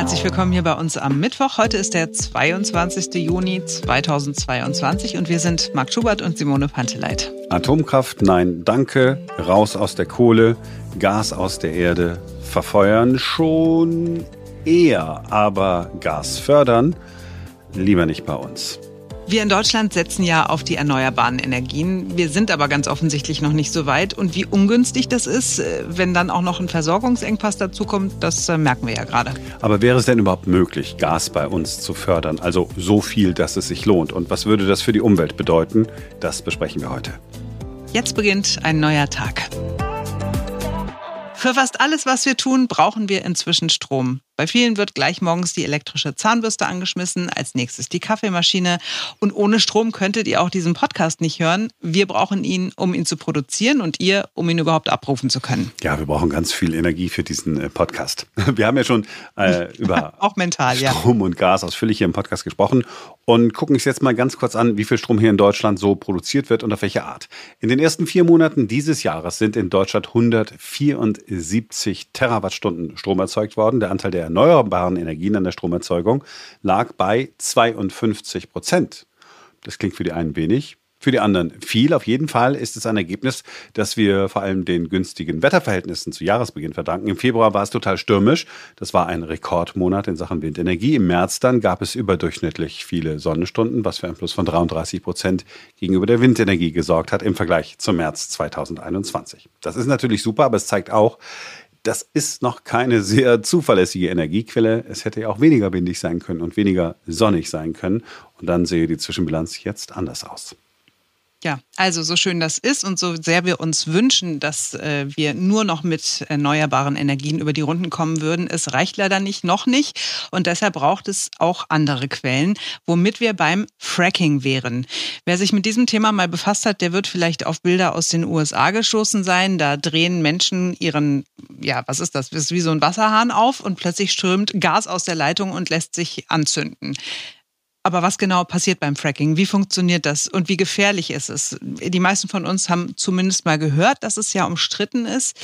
Herzlich willkommen hier bei uns am Mittwoch. Heute ist der 22. Juni 2022 und wir sind Marc Schubert und Simone Panteleit. Atomkraft, nein, danke. Raus aus der Kohle, Gas aus der Erde. Verfeuern schon eher, aber Gas fördern lieber nicht bei uns. Wir in Deutschland setzen ja auf die erneuerbaren Energien. Wir sind aber ganz offensichtlich noch nicht so weit. Und wie ungünstig das ist, wenn dann auch noch ein Versorgungsengpass dazukommt, das merken wir ja gerade. Aber wäre es denn überhaupt möglich, Gas bei uns zu fördern? Also so viel, dass es sich lohnt. Und was würde das für die Umwelt bedeuten? Das besprechen wir heute. Jetzt beginnt ein neuer Tag. Für fast alles, was wir tun, brauchen wir inzwischen Strom. Bei vielen wird gleich morgens die elektrische Zahnbürste angeschmissen, als nächstes die Kaffeemaschine. Und ohne Strom könntet ihr auch diesen Podcast nicht hören. Wir brauchen ihn, um ihn zu produzieren und ihr, um ihn überhaupt abrufen zu können. Ja, wir brauchen ganz viel Energie für diesen Podcast. Wir haben ja schon über auch mental, Strom und Gas ausführlich hier im Podcast gesprochen und gucken uns jetzt mal ganz kurz an, wie viel Strom hier in Deutschland so produziert wird und auf welche Art. In den ersten 4 Monaten dieses Jahres sind in Deutschland 174 Terawattstunden Strom erzeugt worden. Der Anteil der erneuerbaren Energien an der Stromerzeugung lag bei 52%. Das klingt für die einen wenig, für die anderen viel. Auf jeden Fall ist es ein Ergebnis, das wir vor allem den günstigen Wetterverhältnissen zu Jahresbeginn verdanken. Im Februar war es total stürmisch. Das war ein Rekordmonat in Sachen Windenergie. Im März dann gab es überdurchschnittlich viele Sonnenstunden, was für einen Plus von 33% gegenüber der Windenergie gesorgt hat im Vergleich zum März 2021. Das ist natürlich super, aber es zeigt auch, das ist noch keine sehr zuverlässige Energiequelle. Es hätte ja auch weniger windig sein können und weniger sonnig sein können. Und dann sehe die Zwischenbilanz jetzt anders aus. Ja, also so schön das ist und so sehr wir uns wünschen, dass wir nur noch mit erneuerbaren Energien über die Runden kommen würden, es reicht leider noch nicht. Und deshalb braucht es auch andere Quellen, womit wir beim Fracking wären. Wer sich mit diesem Thema mal befasst hat, der wird vielleicht auf Bilder aus den USA gestoßen sein. Da drehen Menschen ihren, was ist das? Das ist wie so ein Wasserhahn auf und plötzlich strömt Gas aus der Leitung und lässt sich anzünden. Aber was genau passiert beim Fracking? Wie funktioniert das und wie gefährlich ist es? Die meisten von uns haben zumindest mal gehört, dass es ja umstritten ist.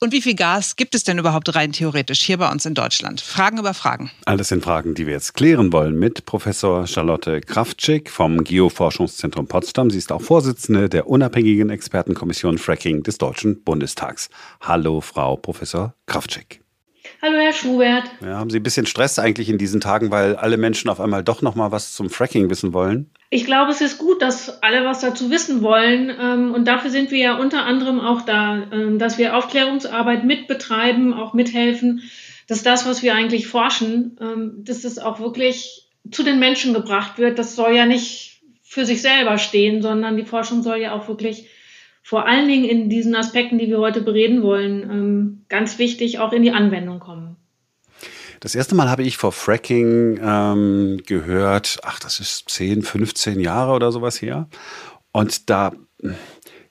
Und wie viel Gas gibt es denn überhaupt rein theoretisch hier bei uns in Deutschland? Fragen über Fragen. Alles sind Fragen, die wir jetzt klären wollen mit Professor Charlotte Krafczyk vom Geoforschungszentrum Potsdam. Sie ist auch Vorsitzende der unabhängigen Expertenkommission Fracking des Deutschen Bundestags. Hallo, Frau Professor Krafczyk. Hallo, Herr Schubert. Ja, haben Sie ein bisschen Stress eigentlich in diesen Tagen, weil alle Menschen auf einmal doch noch mal was zum Fracking wissen wollen? Ich glaube, es ist gut, dass alle was dazu wissen wollen. Und dafür sind wir ja unter anderem auch da, dass wir Aufklärungsarbeit mitbetreiben, auch mithelfen, dass das, was wir eigentlich forschen, dass das auch wirklich zu den Menschen gebracht wird. Das soll ja nicht für sich selber stehen, sondern die Forschung soll ja auch wirklich vor allen Dingen in diesen Aspekten, die wir heute bereden wollen, ganz wichtig auch in die Anwendung kommen. Das erste Mal habe ich vor Fracking gehört, das ist 10, 15 Jahre oder sowas her. Und da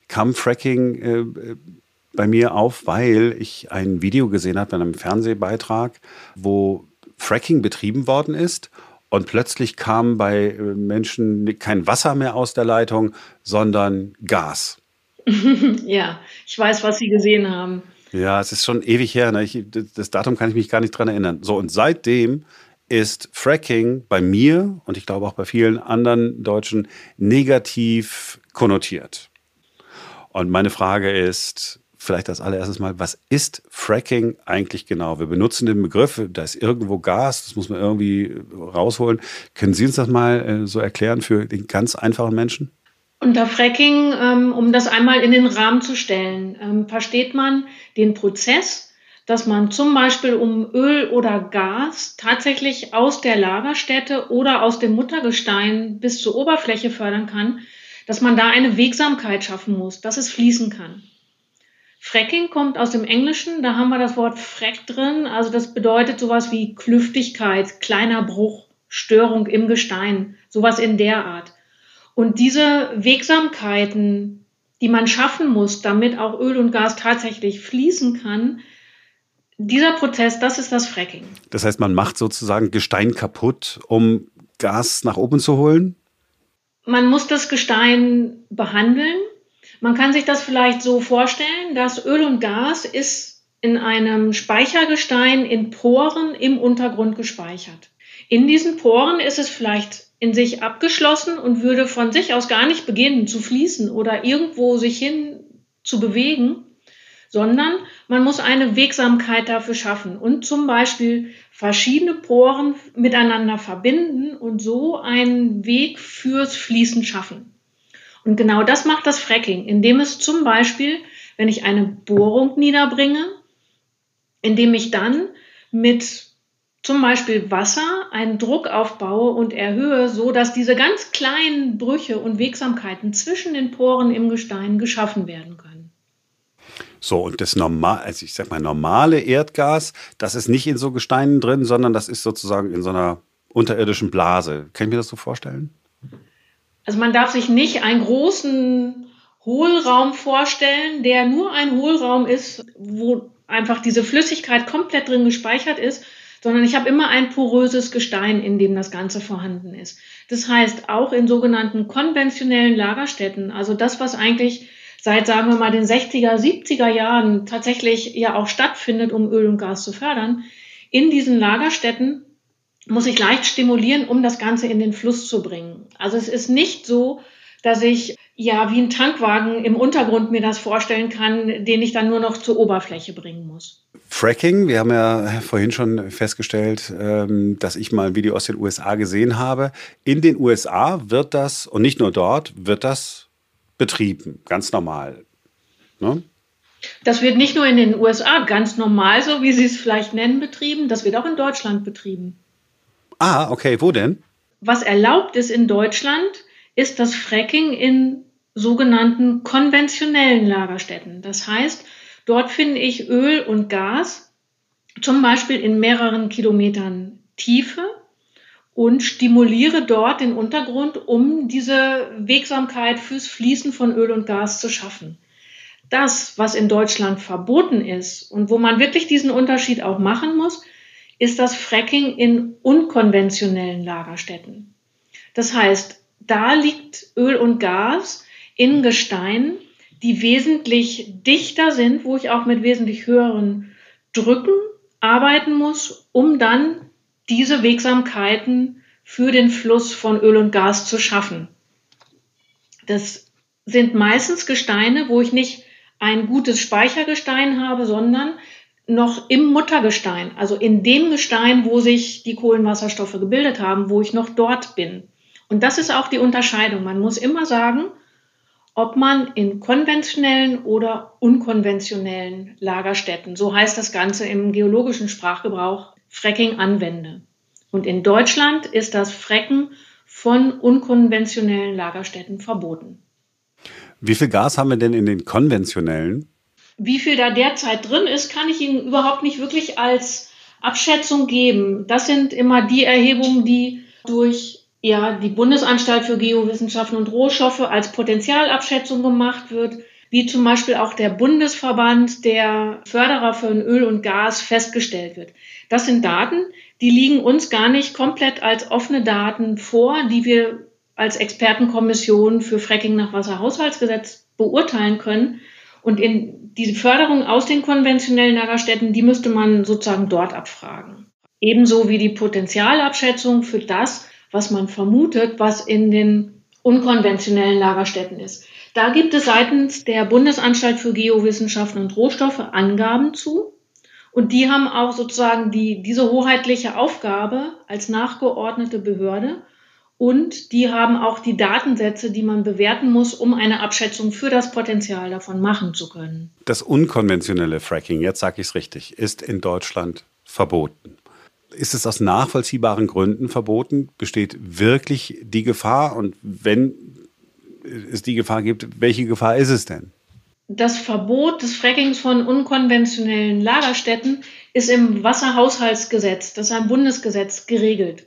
kam Fracking bei mir auf, weil ich ein Video gesehen habe in einem Fernsehbeitrag, wo Fracking betrieben worden ist. Und plötzlich kam bei Menschen kein Wasser mehr aus der Leitung, sondern Gas. Ja, ich weiß, was Sie gesehen haben. Ja, es ist schon ewig her. Ne? Das Datum kann ich mich gar nicht dran erinnern. So, und seitdem ist Fracking bei mir und ich glaube auch bei vielen anderen Deutschen negativ konnotiert. Und meine Frage ist vielleicht als allererstes mal, was ist Fracking eigentlich genau? Wir benutzen den Begriff, da ist irgendwo Gas, das muss man irgendwie rausholen. Können Sie uns das mal so erklären für den ganz einfachen Menschen? Unter Fracking, um das einmal in den Rahmen zu stellen, versteht man den Prozess, dass man zum Beispiel um Öl oder Gas tatsächlich aus der Lagerstätte oder aus dem Muttergestein bis zur Oberfläche fördern kann, dass man da eine Wegsamkeit schaffen muss, dass es fließen kann. Fracking kommt aus dem Englischen, da haben wir das Wort Frack drin, also das bedeutet sowas wie Klüftigkeit, kleiner Bruch, Störung im Gestein, sowas in der Art. Und diese Wegsamkeiten, die man schaffen muss, damit auch Öl und Gas tatsächlich fließen kann, dieser Prozess, das ist das Fracking. Das heißt, man macht sozusagen Gestein kaputt, um Gas nach oben zu holen? Man muss das Gestein behandeln. Man kann sich das vielleicht so vorstellen, dass Öl und Gas ist in einem Speichergestein in Poren im Untergrund gespeichert. In diesen Poren ist es vielleicht in sich abgeschlossen und würde von sich aus gar nicht beginnen zu fließen oder irgendwo sich hin zu bewegen, sondern man muss eine Wegsamkeit dafür schaffen und zum Beispiel verschiedene Poren miteinander verbinden und so einen Weg fürs Fließen schaffen. Und genau das macht das Fracking, indem es zum Beispiel, wenn ich eine Bohrung niederbringe, indem ich dann mit zum Beispiel Wasser einen Druck aufbaue und erhöhe, so dass diese ganz kleinen Brüche und Wegsamkeiten zwischen den Poren im Gestein geschaffen werden können. So, und das normale Erdgas, das ist nicht in so Gesteinen drin, sondern das ist sozusagen in so einer unterirdischen Blase. Kann ich mir das so vorstellen? Also man darf sich nicht einen großen Hohlraum vorstellen, der nur ein Hohlraum ist, wo einfach diese Flüssigkeit komplett drin gespeichert ist, sondern ich habe immer ein poröses Gestein, in dem das Ganze vorhanden ist. Das heißt, auch in sogenannten konventionellen Lagerstätten, also das, was eigentlich seit, sagen wir mal, den 60er, 70er Jahren tatsächlich ja auch stattfindet, um Öl und Gas zu fördern, in diesen Lagerstätten muss ich leicht stimulieren, um das Ganze in den Fluss zu bringen. Also es ist nicht so, dass ich ja wie ein Tankwagen im Untergrund mir das vorstellen kann, den ich dann nur noch zur Oberfläche bringen muss. Fracking, wir haben ja vorhin schon festgestellt, dass ich mal ein Video aus den USA gesehen habe. In den USA wird das, und nicht nur dort, wird das betrieben, ganz normal. Ne? Das wird nicht nur in den USA ganz normal, so wie Sie es vielleicht nennen, betrieben, das wird auch in Deutschland betrieben. Ah, okay, wo denn? Was erlaubt ist in Deutschland, ist das Fracking in sogenannten konventionellen Lagerstätten. Das heißt, dort finde ich Öl und Gas zum Beispiel in mehreren Kilometern Tiefe und stimuliere dort den Untergrund, um diese Wegsamkeit fürs Fließen von Öl und Gas zu schaffen. Das, was in Deutschland verboten ist und wo man wirklich diesen Unterschied auch machen muss, ist das Fracking in unkonventionellen Lagerstätten. Das heißt, da liegt Öl und Gas in Gesteinen, die wesentlich dichter sind, wo ich auch mit wesentlich höheren Drücken arbeiten muss, um dann diese Wegsamkeiten für den Fluss von Öl und Gas zu schaffen. Das sind meistens Gesteine, wo ich nicht ein gutes Speichergestein habe, sondern noch im Muttergestein, also in dem Gestein, wo sich die Kohlenwasserstoffe gebildet haben, wo ich noch dort bin. Und das ist auch die Unterscheidung. Man muss immer sagen, ob man in konventionellen oder unkonventionellen Lagerstätten, so heißt das Ganze im geologischen Sprachgebrauch, Fracking anwende. Und in Deutschland ist das Fracken von unkonventionellen Lagerstätten verboten. Wie viel Gas haben wir denn in den konventionellen? Wie viel da derzeit drin ist, kann ich Ihnen überhaupt nicht wirklich als Abschätzung geben. Das sind immer die Erhebungen, die durch die Bundesanstalt für Geowissenschaften und Rohstoffe als Potenzialabschätzung gemacht wird, wie zum Beispiel auch der Bundesverband der Förderer für Öl und Gas festgestellt wird. Das sind Daten, die liegen uns gar nicht komplett als offene Daten vor, die wir als Expertenkommission für Fracking nach Wasserhaushaltsgesetz beurteilen können. Und in diese Förderung aus den konventionellen Lagerstätten, die müsste man sozusagen dort abfragen. Ebenso wie die Potenzialabschätzung für das, was man vermutet, was in den unkonventionellen Lagerstätten ist. Da gibt es seitens der Bundesanstalt für Geowissenschaften und Rohstoffe Angaben zu. Und die haben auch sozusagen diese hoheitliche Aufgabe als nachgeordnete Behörde. Und die haben auch die Datensätze, die man bewerten muss, um eine Abschätzung für das Potenzial davon machen zu können. Das unkonventionelle Fracking, jetzt sage ich es richtig, ist in Deutschland verboten. Ist es aus nachvollziehbaren Gründen verboten? Besteht wirklich die Gefahr? Und wenn es die Gefahr gibt, welche Gefahr ist es denn? Das Verbot des Frackings von unkonventionellen Lagerstätten ist im Wasserhaushaltsgesetz, das ist ein Bundesgesetz, geregelt.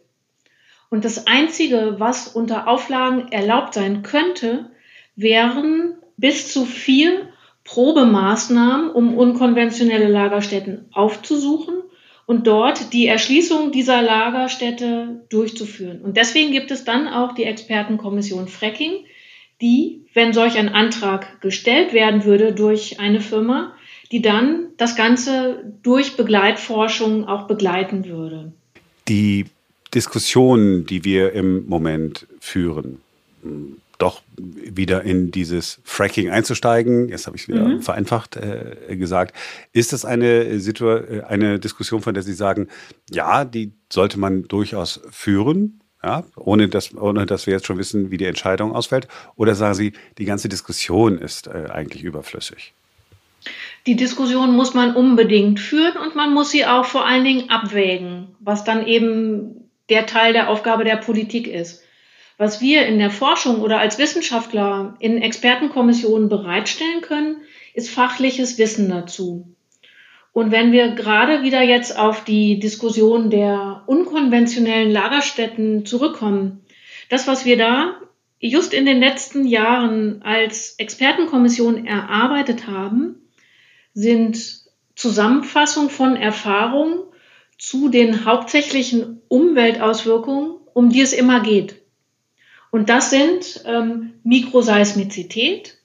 Und das Einzige, was unter Auflagen erlaubt sein könnte, wären bis zu 4 Probemaßnahmen, um unkonventionelle Lagerstätten aufzusuchen und dort die Erschließung dieser Lagerstätte durchzuführen. Und deswegen gibt es dann auch die Expertenkommission Fracking, die, wenn solch ein Antrag gestellt werden würde durch eine Firma, die dann das Ganze durch Begleitforschung auch begleiten würde. Die Diskussionen, die wir im Moment führen, doch wieder in dieses Fracking einzusteigen, jetzt habe ich es wieder vereinfacht gesagt, ist das eine Diskussion, von der Sie sagen, ja, die sollte man durchaus führen, ja, ohne dass wir jetzt schon wissen, wie die Entscheidung ausfällt? Oder sagen Sie, die ganze Diskussion ist eigentlich überflüssig? Die Diskussion muss man unbedingt führen und man muss sie auch vor allen Dingen abwägen, was dann eben der Teil der Aufgabe der Politik ist. Was wir in der Forschung oder als Wissenschaftler in Expertenkommissionen bereitstellen können, ist fachliches Wissen dazu. Und wenn wir gerade wieder jetzt auf die Diskussion der unkonventionellen Lagerstätten zurückkommen, das, was wir da just in den letzten Jahren als Expertenkommission erarbeitet haben, sind Zusammenfassung von Erfahrungen zu den hauptsächlichen Umweltauswirkungen, um die es immer geht. Und das sind Mikroseismizität.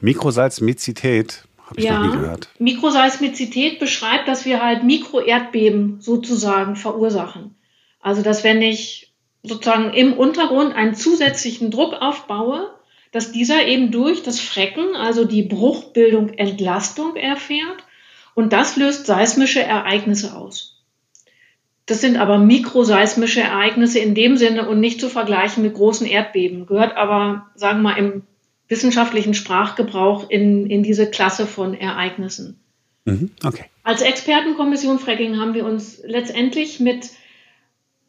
Mikroseismizität habe ich noch nie gehört. Mikroseismizität beschreibt, dass wir halt Mikroerdbeben sozusagen verursachen. Also dass wenn ich sozusagen im Untergrund einen zusätzlichen Druck aufbaue, dass dieser eben durch das Fracken, also die Bruchbildung, Entlastung erfährt. Und das löst seismische Ereignisse aus. Das sind aber mikroseismische Ereignisse in dem Sinne und nicht zu vergleichen mit großen Erdbeben. Gehört aber, sagen wir mal, im wissenschaftlichen Sprachgebrauch in diese Klasse von Ereignissen. Okay. Als Expertenkommission Fracking haben wir uns letztendlich mit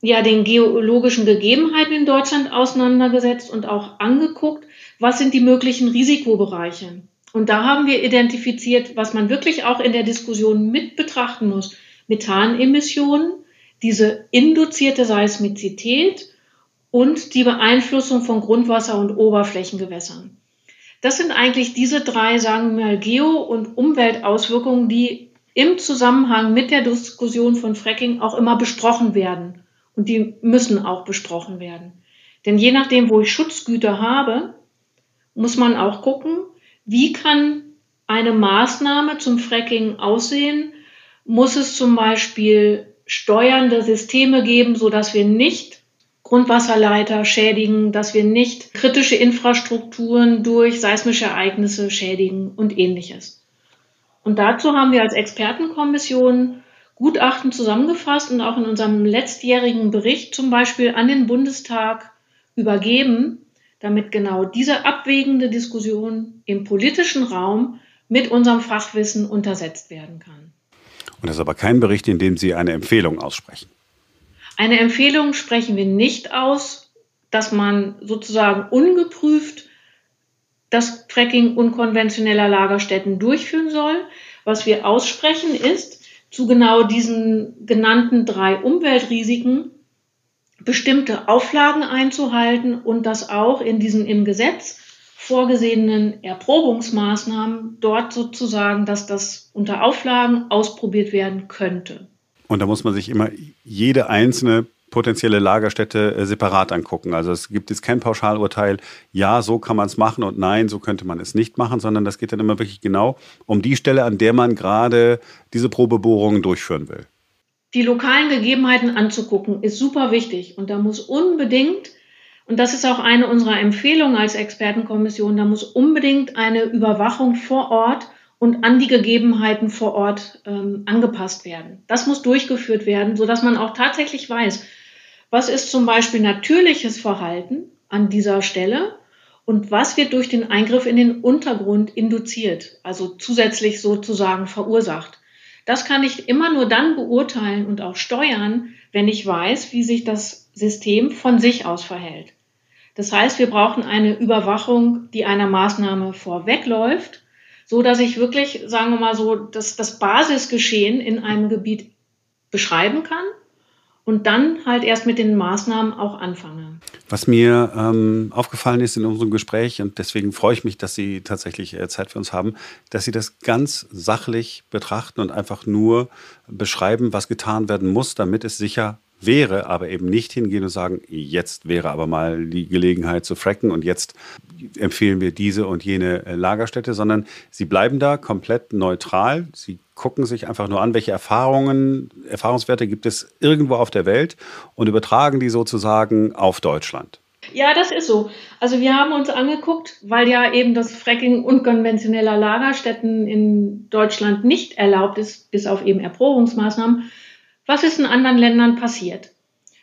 den geologischen Gegebenheiten in Deutschland auseinandergesetzt und auch angeguckt, was sind die möglichen Risikobereiche. Und da haben wir identifiziert, was man wirklich auch in der Diskussion mit betrachten muss. Methanemissionen, diese induzierte Seismizität und die Beeinflussung von Grundwasser- und Oberflächengewässern. Das sind eigentlich diese drei, sagen wir mal, Geo- und Umweltauswirkungen, die im Zusammenhang mit der Diskussion von Fracking auch immer besprochen werden. Und die müssen auch besprochen werden. Denn je nachdem, wo ich Schutzgüter habe, muss man auch gucken, wie kann eine Maßnahme zum Fracking aussehen? Muss es zum Beispiel steuernde Systeme geben, sodass wir nicht Grundwasserleiter schädigen, dass wir nicht kritische Infrastrukturen durch seismische Ereignisse schädigen und Ähnliches. Und dazu haben wir als Expertenkommission Gutachten zusammengefasst und auch in unserem letztjährigen Bericht zum Beispiel an den Bundestag übergeben, damit genau diese abwägende Diskussion im politischen Raum mit unserem Fachwissen untersetzt werden kann. Und das ist aber kein Bericht, in dem Sie eine Empfehlung aussprechen. Eine Empfehlung sprechen wir nicht aus, dass man sozusagen ungeprüft das Fracking unkonventioneller Lagerstätten durchführen soll. Was wir aussprechen ist, zu genau diesen genannten drei Umweltrisiken bestimmte Auflagen einzuhalten und das auch in diesen im Gesetz vorgesehenen Erprobungsmaßnahmen dort sozusagen, dass das unter Auflagen ausprobiert werden könnte. Und da muss man sich immer jede einzelne potenzielle Lagerstätte separat angucken. Also es gibt jetzt kein Pauschalurteil, ja, so kann man es machen und nein, so könnte man es nicht machen, sondern das geht dann immer wirklich genau um die Stelle, an der man gerade diese Probebohrungen durchführen will. Die lokalen Gegebenheiten anzugucken, ist super wichtig. Und da muss unbedingt, und das ist auch eine unserer Empfehlungen als Expertenkommission, da muss unbedingt eine Überwachung vor Ort und an die Gegebenheiten vor Ort angepasst werden. Das muss durchgeführt werden, sodass man auch tatsächlich weiß, was ist zum Beispiel natürliches Verhalten an dieser Stelle und was wird durch den Eingriff in den Untergrund induziert, also zusätzlich sozusagen verursacht. Das kann ich immer nur dann beurteilen und auch steuern, wenn ich weiß, wie sich das System von sich aus verhält. Das heißt, wir brauchen eine Überwachung, die einer Maßnahme vorwegläuft, so dass ich wirklich, sagen wir mal so, das Basisgeschehen in einem Gebiet beschreiben kann und dann halt erst mit den Maßnahmen auch anfange. Was mir aufgefallen ist in unserem Gespräch, und deswegen freue ich mich, dass Sie tatsächlich Zeit für uns haben, dass Sie das ganz sachlich betrachten und einfach nur beschreiben, was getan werden muss, damit es sicher wäre, aber eben nicht hingehen und sagen, jetzt wäre aber mal die Gelegenheit zu fracken und jetzt empfehlen wir diese und jene Lagerstätte, sondern sie bleiben da komplett neutral. Sie gucken sich einfach nur an, welche Erfahrungswerte gibt es irgendwo auf der Welt und übertragen die sozusagen auf Deutschland. Ja, das ist so. Also wir haben uns angeguckt, weil ja eben das Fracking unkonventioneller Lagerstätten in Deutschland nicht erlaubt ist, bis auf eben Erprobungsmaßnahmen. Was ist in anderen Ländern passiert?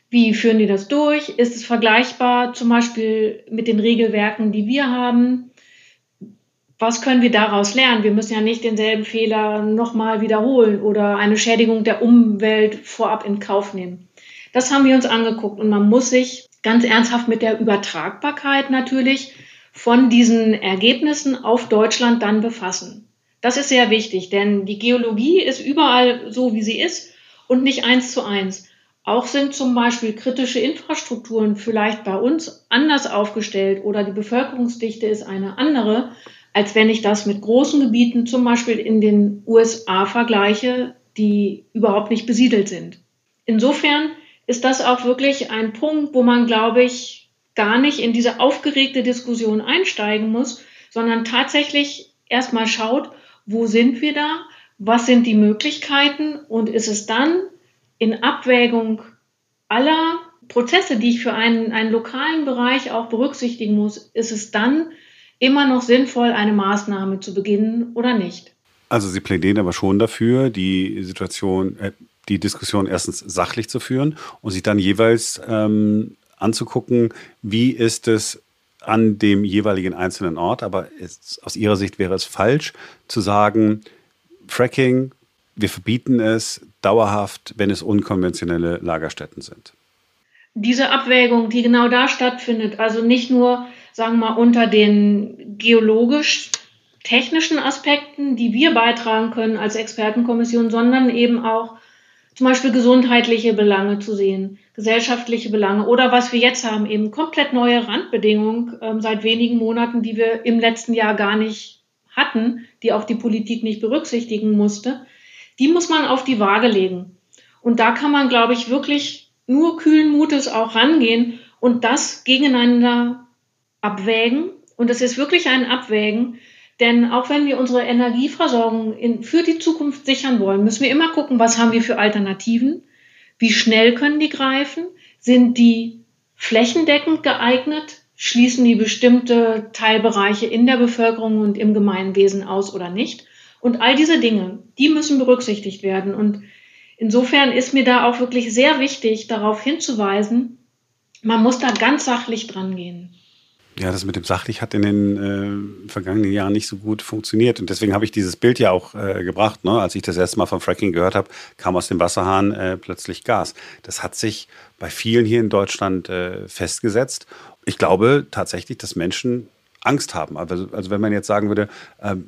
Wie führen die das durch? Ist es vergleichbar zum Beispiel mit den Regelwerken, die wir haben? Was können wir daraus lernen? Wir müssen ja nicht denselben Fehler nochmal wiederholen oder eine Schädigung der Umwelt vorab in Kauf nehmen. Das haben wir uns angeguckt und man muss sich ganz ernsthaft mit der Übertragbarkeit natürlich von diesen Ergebnissen auf Deutschland dann befassen. Das ist sehr wichtig, denn die Geologie ist überall so, wie sie ist und nicht 1:1. Auch sind zum Beispiel kritische Infrastrukturen vielleicht bei uns anders aufgestellt oder die Bevölkerungsdichte ist eine andere, als wenn ich das mit großen Gebieten zum Beispiel in den USA vergleiche, die überhaupt nicht besiedelt sind. Insofern ist das auch wirklich ein Punkt, wo man, glaube ich, gar nicht in diese aufgeregte Diskussion einsteigen muss, sondern tatsächlich erstmal schaut, wo sind wir da, was sind die Möglichkeiten und ist es dann in Abwägung aller Prozesse, die ich für einen lokalen Bereich auch berücksichtigen muss, ist es dann immer noch sinnvoll, eine Maßnahme zu beginnen oder nicht. Also Sie plädieren aber schon dafür, die Diskussion erstens sachlich zu führen und sich dann jeweils anzugucken, wie ist es an dem jeweiligen einzelnen Ort. Aber aus Ihrer Sicht wäre es falsch zu sagen, Fracking, wir verbieten es dauerhaft, wenn es unkonventionelle Lagerstätten sind. Diese Abwägung, die genau da stattfindet, also nicht nur, sagen wir mal, unter den geologisch-technischen Aspekten, die wir beitragen können als Expertenkommission, sondern eben auch zum Beispiel gesundheitliche Belange zu sehen, gesellschaftliche Belange oder was wir jetzt haben, eben komplett neue Randbedingungen seit wenigen Monaten, die wir im letzten Jahr gar nicht hatten, die auch die Politik nicht berücksichtigen musste, die muss man auf die Waage legen. Und da kann man, glaube ich, wirklich nur kühlen Mutes auch rangehen und das gegeneinander abwägen. Und es ist wirklich ein Abwägen, denn auch wenn wir unsere Energieversorgung für die Zukunft sichern wollen, müssen wir immer gucken, was haben wir für Alternativen, wie schnell können die greifen, sind die flächendeckend geeignet, schließen die bestimmte Teilbereiche in der Bevölkerung und im Gemeinwesen aus oder nicht. Und all diese Dinge, die müssen berücksichtigt werden. Und insofern ist mir da auch wirklich sehr wichtig, darauf hinzuweisen, man muss da ganz sachlich dran gehen. Ja, das mit dem sachlich hat in den vergangenen Jahren nicht so gut funktioniert. Und deswegen habe ich dieses Bild ja auch gebracht. Ne? Als ich das erste Mal von Fracking gehört habe, kam aus dem Wasserhahn plötzlich Gas. Das hat sich bei vielen hier in Deutschland festgesetzt. Ich glaube tatsächlich, dass Menschen Angst haben. Also wenn man jetzt sagen würde,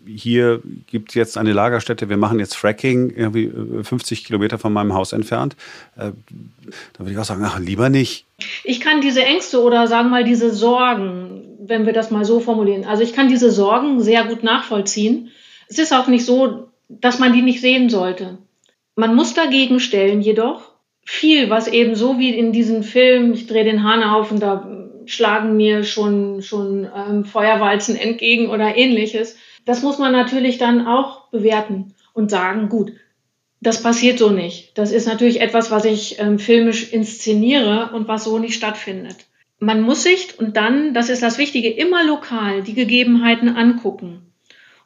hier gibt es jetzt eine Lagerstätte, wir machen jetzt Fracking irgendwie 50 Kilometer von meinem Haus entfernt, dann würde ich auch sagen, ach, lieber nicht. Ich kann diese Ängste oder sagen wir mal diese Sorgen, wenn wir das mal so formulieren, also ich kann diese Sorgen sehr gut nachvollziehen. Es ist auch nicht so, dass man die nicht sehen sollte. Man muss dagegen stellen jedoch viel, was eben so wie in diesem Film, ich drehe den Hahn auf und da schlagen mir schon Feuerwalzen entgegen oder ähnliches. Das muss man natürlich dann auch bewerten und sagen, gut, das passiert so nicht. Das ist natürlich etwas, was ich filmisch inszeniere und was so nicht stattfindet. Man muss sich und dann, das ist das Wichtige, immer lokal die Gegebenheiten angucken.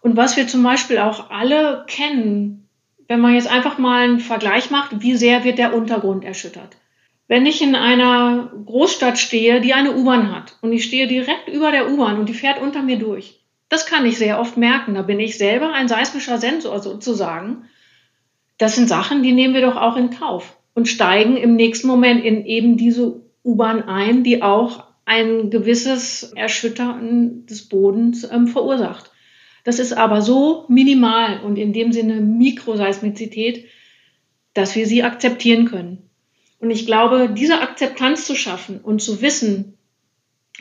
Und was wir zum Beispiel auch alle kennen, wenn man jetzt einfach mal einen Vergleich macht, wie sehr wird der Untergrund erschüttert. Wenn ich in einer Großstadt stehe, die eine U-Bahn hat und ich stehe direkt über der U-Bahn und die fährt unter mir durch, das kann ich sehr oft merken. Da bin ich selber ein seismischer Sensor sozusagen. Das sind Sachen, die nehmen wir doch auch in Kauf und steigen im nächsten Moment in eben diese U-Bahn ein, die auch ein gewisses Erschüttern des Bodens verursacht. Das ist aber so minimal und in dem Sinne Mikroseismizität, dass wir sie akzeptieren können. Und ich glaube, diese Akzeptanz zu schaffen und zu wissen,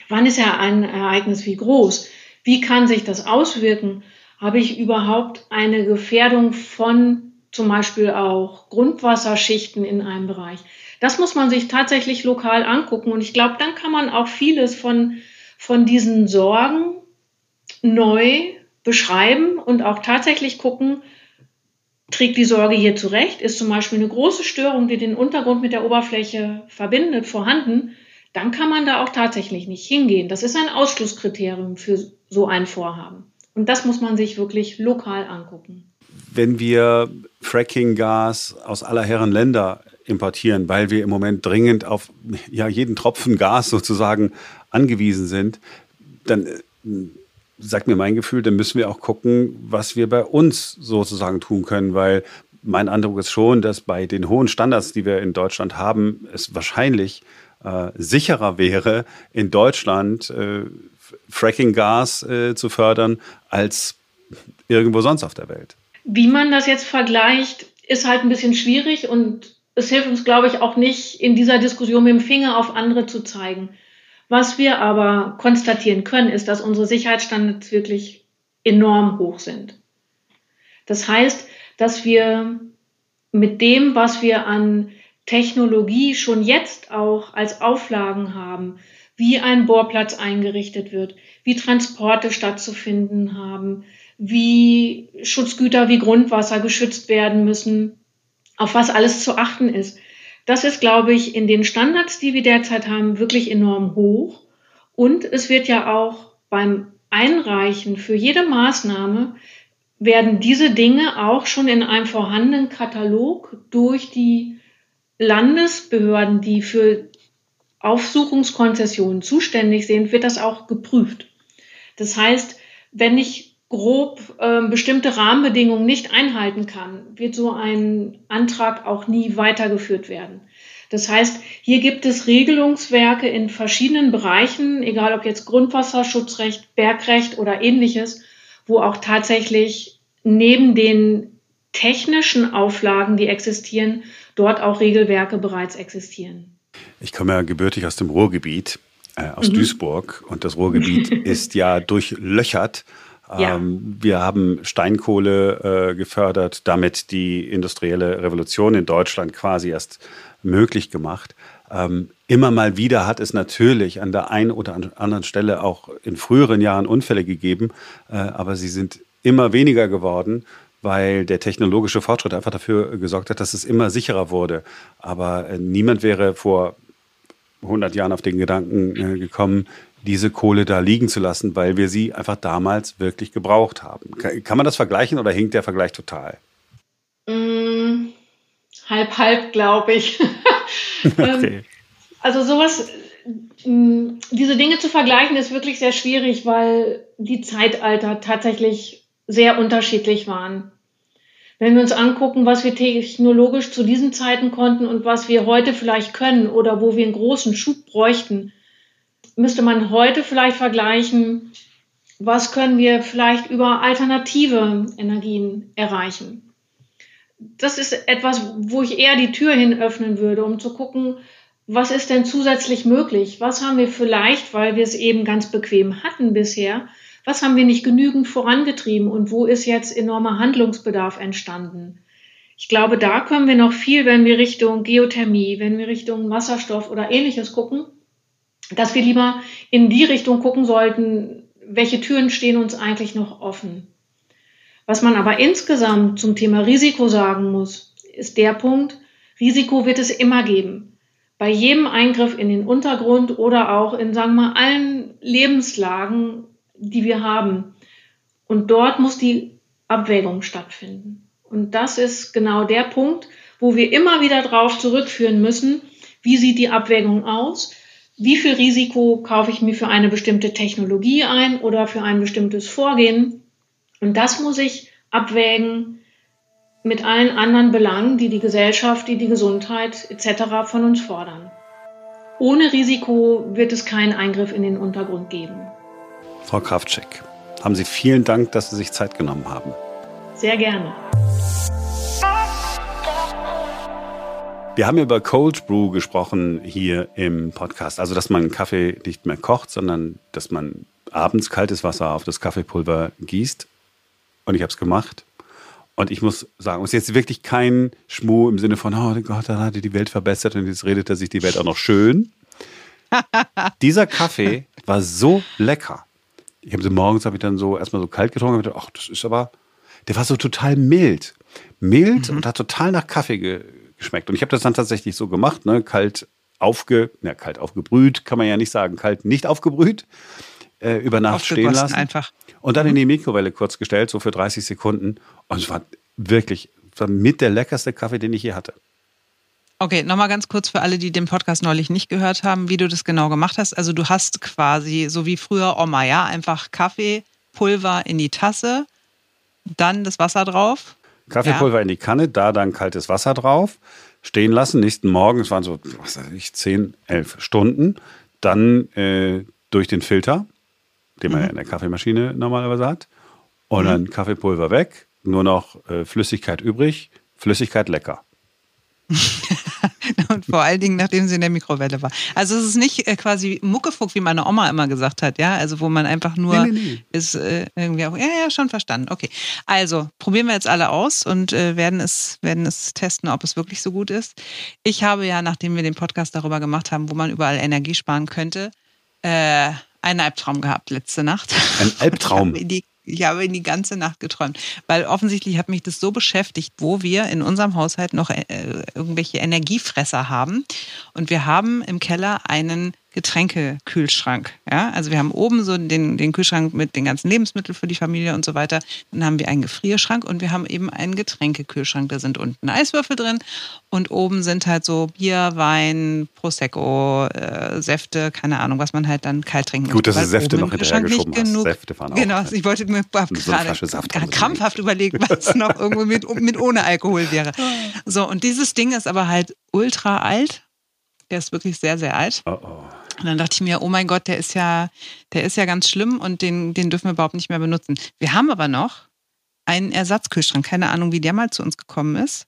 wann ist ja ein Ereignis wie groß, wie kann sich das auswirken, habe ich überhaupt eine Gefährdung von zum Beispiel auch Grundwasserschichten in einem Bereich. Das muss man sich tatsächlich lokal angucken. Und ich glaube, dann kann man auch vieles von diesen Sorgen neu beschreiben und auch tatsächlich gucken, trägt die Sorge hier zurecht? Ist zum Beispiel eine große Störung, die den Untergrund mit der Oberfläche verbindet, vorhanden? Dann kann man da auch tatsächlich nicht hingehen. Das ist ein Ausschlusskriterium für so ein Vorhaben. Und das muss man sich wirklich lokal angucken. Wenn wir Fracking-Gas aus aller Herren Länder importieren, weil wir im Moment dringend auf jeden Tropfen Gas sozusagen angewiesen sind, dann sagt mir mein Gefühl, dann müssen wir auch gucken, was wir bei uns sozusagen tun können, weil mein Eindruck ist schon, dass bei den hohen Standards, die wir in Deutschland haben, es wahrscheinlich sicherer wäre, in Deutschland Fracking-Gas zu fördern, als irgendwo sonst auf der Welt. Wie man das jetzt vergleicht, ist halt ein bisschen schwierig und es hilft uns, glaube ich, auch nicht, in dieser Diskussion mit dem Finger auf andere zu zeigen. Was wir aber konstatieren können, ist, dass unsere Sicherheitsstandards wirklich enorm hoch sind. Das heißt, dass wir mit dem, was wir an Technologie schon jetzt auch als Auflagen haben, wie ein Bohrplatz eingerichtet wird, wie Transporte stattzufinden haben, wie Schutzgüter wie Grundwasser geschützt werden müssen, auf was alles zu achten ist. Das ist, glaube ich, in den Standards, die wir derzeit haben, wirklich enorm hoch. Und es wird ja auch beim Einreichen für jede Maßnahme, werden diese Dinge auch schon in einem vorhandenen Katalog durch die Landesbehörden, die für Aufsuchungskonzessionen zuständig sind, wird das auch geprüft. Das heißt, wenn ich grob bestimmte Rahmenbedingungen nicht einhalten kann, wird so ein Antrag auch nie weitergeführt werden. Das heißt, hier gibt es Regelungswerke in verschiedenen Bereichen, egal ob jetzt Grundwasserschutzrecht, Bergrecht oder ähnliches, wo auch tatsächlich neben den technischen Auflagen, die existieren, dort auch Regelwerke bereits existieren. Ich komme ja gebürtig aus dem Ruhrgebiet, aus Duisburg, und das Ruhrgebiet ist ja durchlöchert. Ja. Wir haben Steinkohle gefördert, damit die industrielle Revolution in Deutschland quasi erst möglich gemacht. Immer mal wieder hat es natürlich an der einen oder anderen Stelle auch in früheren Jahren Unfälle gegeben, aber sie sind immer weniger geworden, weil der technologische Fortschritt einfach dafür gesorgt hat, dass es immer sicherer wurde. Aber niemand wäre vor 100 Jahren auf den Gedanken gekommen, diese Kohle da liegen zu lassen, weil wir sie einfach damals wirklich gebraucht haben. Kann man das vergleichen oder hinkt der Vergleich total? Halb, halb, glaube ich. Okay. Also sowas, diese Dinge zu vergleichen, ist wirklich sehr schwierig, weil die Zeitalter tatsächlich sehr unterschiedlich waren. Wenn wir uns angucken, was wir technologisch zu diesen Zeiten konnten und was wir heute vielleicht können oder wo wir einen großen Schub bräuchten, müsste man heute vielleicht vergleichen, was können wir vielleicht über alternative Energien erreichen. Das ist etwas, wo ich eher die Tür hin öffnen würde, um zu gucken, was ist denn zusätzlich möglich? Was haben wir vielleicht, weil wir es eben ganz bequem hatten bisher, was haben wir nicht genügend vorangetrieben und wo ist jetzt enormer Handlungsbedarf entstanden? Ich glaube, da können wir noch viel, wenn wir Richtung Geothermie, wenn wir Richtung Wasserstoff oder Ähnliches gucken, dass wir lieber in die Richtung gucken sollten, welche Türen stehen uns eigentlich noch offen. Was man aber insgesamt zum Thema Risiko sagen muss, ist der Punkt, Risiko wird es immer geben. Bei jedem Eingriff in den Untergrund oder auch in, sagen wir mal, allen Lebenslagen, die wir haben. Und dort muss die Abwägung stattfinden. Und das ist genau der Punkt, wo wir immer wieder drauf zurückführen müssen, wie sieht die Abwägung aus? Wie viel Risiko kaufe ich mir für eine bestimmte Technologie ein oder für ein bestimmtes Vorgehen? Und das muss ich abwägen mit allen anderen Belangen, die die Gesellschaft, die die Gesundheit etc. von uns fordern. Ohne Risiko wird es keinen Eingriff in den Untergrund geben. Frau Krafczyk, haben Sie vielen Dank, dass Sie sich Zeit genommen haben. Sehr gerne. Wir haben über Cold Brew gesprochen hier im Podcast. Also, dass man Kaffee nicht mehr kocht, sondern dass man abends kaltes Wasser auf das Kaffeepulver gießt. Und ich habe es gemacht. Und ich muss sagen, es ist jetzt wirklich kein Schmuh im Sinne von, oh Gott, dann hat er die Welt verbessert und jetzt redet er sich die Welt auch noch schön. Dieser Kaffee war so lecker. Ich habe sie morgens dann so erstmal so kalt getrunken und dachte, ach, das ist aber, der war so total mild. Mild und hat total nach Kaffee geschmeckt. Und ich habe das dann tatsächlich so gemacht, ne, kalt aufgebrüht, kann man ja nicht sagen, kalt nicht aufgebrüht. Über Nacht stehen lassen einfach. Und dann in die Mikrowelle kurz gestellt, so für 30 Sekunden. Und es war wirklich mit der leckerste Kaffee, den ich je hatte. Okay, nochmal ganz kurz für alle, die den Podcast neulich nicht gehört haben, wie du das genau gemacht hast. Also du hast quasi, so wie früher Oma, ja, einfach Kaffeepulver in die Tasse, dann das Wasser drauf. Kaffeepulver in die Kanne, dann kaltes Wasser drauf, stehen lassen, nächsten Morgen, es waren so, was weiß ich, 10, 11 Stunden, dann durch den Filter, den man in der Kaffeemaschine normalerweise hat. Und dann Kaffeepulver weg, nur noch Flüssigkeit übrig, Flüssigkeit lecker. Und vor allen Dingen, nachdem sie in der Mikrowelle war. Also es ist nicht quasi Muckefuck, wie meine Oma immer gesagt hat, ja? Also wo man einfach nur ist irgendwie auch, ja, schon verstanden. Okay, also probieren wir jetzt alle aus und werden es testen, ob es wirklich so gut ist. Ich habe ja, nachdem wir den Podcast darüber gemacht haben, wo man überall Energie sparen könnte, einen Albtraum gehabt letzte Nacht. Ein Albtraum? Ich habe in die ganze Nacht geträumt, weil offensichtlich hat mich das so beschäftigt, wo wir in unserem Haushalt noch irgendwelche Energiefresser haben. Und wir haben im Keller einen Getränkekühlschrank. Ja? Also wir haben oben so den Kühlschrank mit den ganzen Lebensmitteln für die Familie und so weiter. Dann haben wir einen Gefrierschrank und wir haben eben einen Getränkekühlschrank. Da sind unten Eiswürfel drin und oben sind halt so Bier, Wein, Prosecco, Säfte, keine Ahnung, was man halt dann kalt trinken kann. Gut, dass du Säfte noch hinterhergeschoben hast. Säfte waren auch. Genau, also ich wollte mir gerade krampfhaft überlegen, was noch irgendwo mit ohne Alkohol wäre. So, und dieses Ding ist aber halt ultra alt. Der ist wirklich sehr, sehr alt. Oh. Und dann dachte ich mir, oh mein Gott, der ist ja ganz schlimm und den dürfen wir überhaupt nicht mehr benutzen. Wir haben aber noch einen Ersatzkühlschrank. Keine Ahnung, wie der mal zu uns gekommen ist.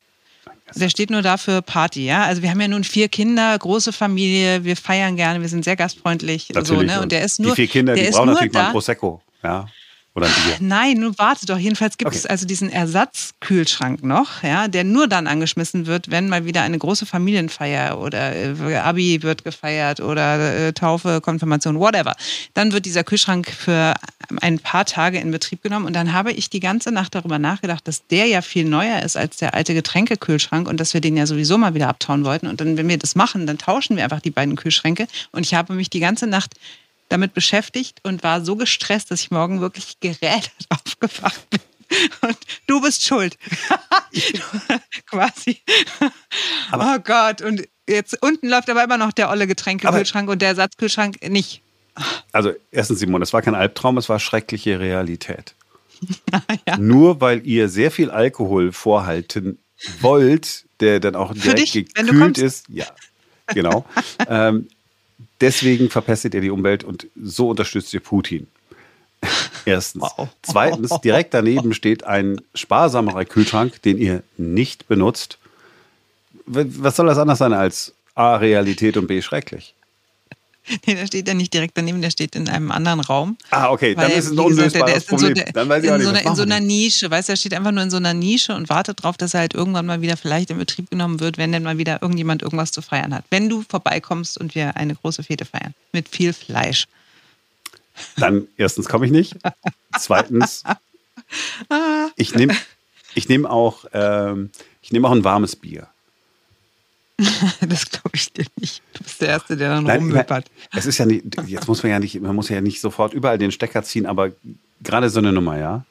Der steht nur dafür Party, ja. Also wir haben ja nun 4 Kinder, große Familie, wir feiern gerne, wir sind sehr gastfreundlich. So, ne? Und der ist nur, die 4 Kinder, die brauchen natürlich mal ein Prosecco, ja. Oder nein, nun warte doch. Jedenfalls gibt es also diesen Ersatzkühlschrank noch, ja, der nur dann angeschmissen wird, wenn mal wieder eine große Familienfeier oder Abi wird gefeiert oder Taufe, Konfirmation, whatever. Dann wird dieser Kühlschrank für ein paar Tage in Betrieb genommen und dann habe ich die ganze Nacht darüber nachgedacht, dass der ja viel neuer ist als der alte Getränkekühlschrank und dass wir den ja sowieso mal wieder abtauen wollten. Und dann, wenn wir das machen, dann tauschen wir einfach die beiden Kühlschränke und ich habe mich die ganze Nacht damit beschäftigt und war so gestresst, dass ich morgen wirklich gerädert aufgewacht bin. Und du bist schuld. Quasi. Aber oh Gott. Und jetzt unten läuft aber immer noch der olle Getränkekühlschrank und der Ersatzkühlschrank nicht. Also erstens, Simone, das war kein Albtraum, es war schreckliche Realität. Ja. Nur weil ihr sehr viel Alkohol vorhalten wollt, der dann auch direkt gekühlt ist. Ja, genau. Deswegen verpestet ihr die Umwelt und so unterstützt ihr Putin. Erstens. Wow. Zweitens, direkt daneben steht ein sparsamerer Kühlschrank, den ihr nicht benutzt. Was soll das anders sein als A, Realität und B, schrecklich? Nee, der steht ja nicht direkt daneben, der steht in einem anderen Raum. Ah, okay, dann ist es ein unlösbares Problem. In so einer Nische, weißt du, er steht einfach nur in so einer Nische und wartet drauf, dass er halt irgendwann mal wieder vielleicht in Betrieb genommen wird, wenn denn mal wieder irgendjemand irgendwas zu feiern hat. Wenn du vorbeikommst und wir eine große Fete feiern, mit viel Fleisch. Dann erstens komme ich nicht, zweitens, ich nehm auch ein warmes Bier. Das glaube ich dir nicht. Du bist der Erste, der dann rumwippert. Es ist ja nicht, jetzt muss man ja nicht, man muss ja nicht sofort überall den Stecker ziehen, aber gerade so eine Nummer, ja.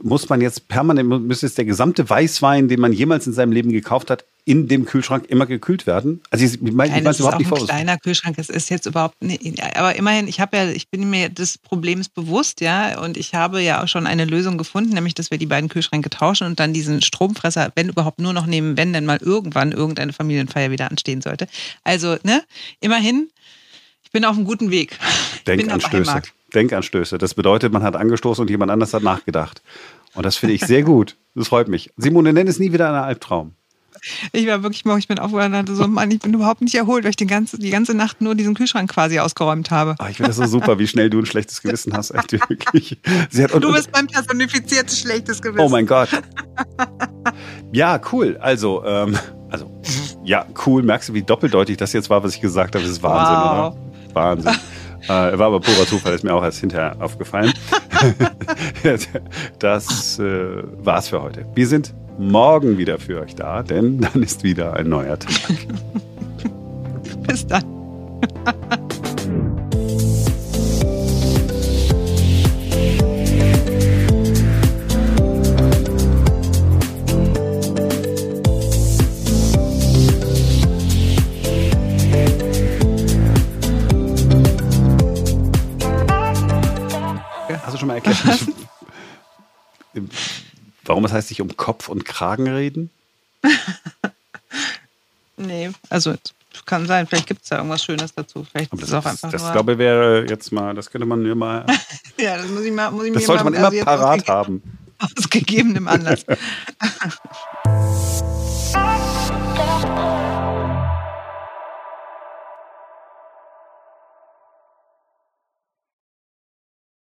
Muss man jetzt permanent, muss jetzt der gesamte Weißwein, den man jemals in seinem Leben gekauft hat, in dem Kühlschrank immer gekühlt werden? Also ich meine es überhaupt nicht vor. Das ist ein kleiner Kühlschrank, es ist jetzt überhaupt nicht, aber immerhin, ich bin mir des Problems bewusst, ja, und ich habe ja auch schon eine Lösung gefunden, nämlich, dass wir die beiden Kühlschränke tauschen und dann diesen Stromfresser, wenn überhaupt, nur noch nehmen, wenn denn mal irgendwann irgendeine Familienfeier wieder anstehen sollte. Also, ne, immerhin, ich bin auf einem guten Weg. Denkanstöße. Das bedeutet, man hat angestoßen und jemand anders hat nachgedacht. Und das finde ich sehr gut. Das freut mich. Simone, nenn es nie wieder einen Albtraum. Ich war wirklich morgens, ich bin aufgewacht und hatte so, Mann, ich bin überhaupt nicht erholt, weil ich die ganze Nacht nur diesen Kühlschrank quasi ausgeräumt habe. Oh, ich finde das so super, wie schnell du ein schlechtes Gewissen hast. Echt, wirklich. Du bist mein personifiziertes schlechtes Gewissen. Oh mein Gott. Ja, cool. Also, ja, cool. Merkst du, wie doppeldeutig das jetzt war, was ich gesagt habe? Das ist Wahnsinn, wow. Oder? Wahnsinn. War aber purer Zufall, ist mir auch erst hinterher aufgefallen. Das war's für heute. Wir sind morgen wieder für euch da, denn dann ist wieder ein neuer Tag. Bis dann. Hast du schon mal erklärt, warum es heißt, sich um Kopf und Kragen reden? Nee, also kann sein, vielleicht gibt es da irgendwas Schönes dazu. Vielleicht ist auch einfach das glaube ich wäre jetzt mal, das könnte man mir mal... ja, das muss ich mir mal... Das sollte man immer parat haben. Aus gegebenem Anlass.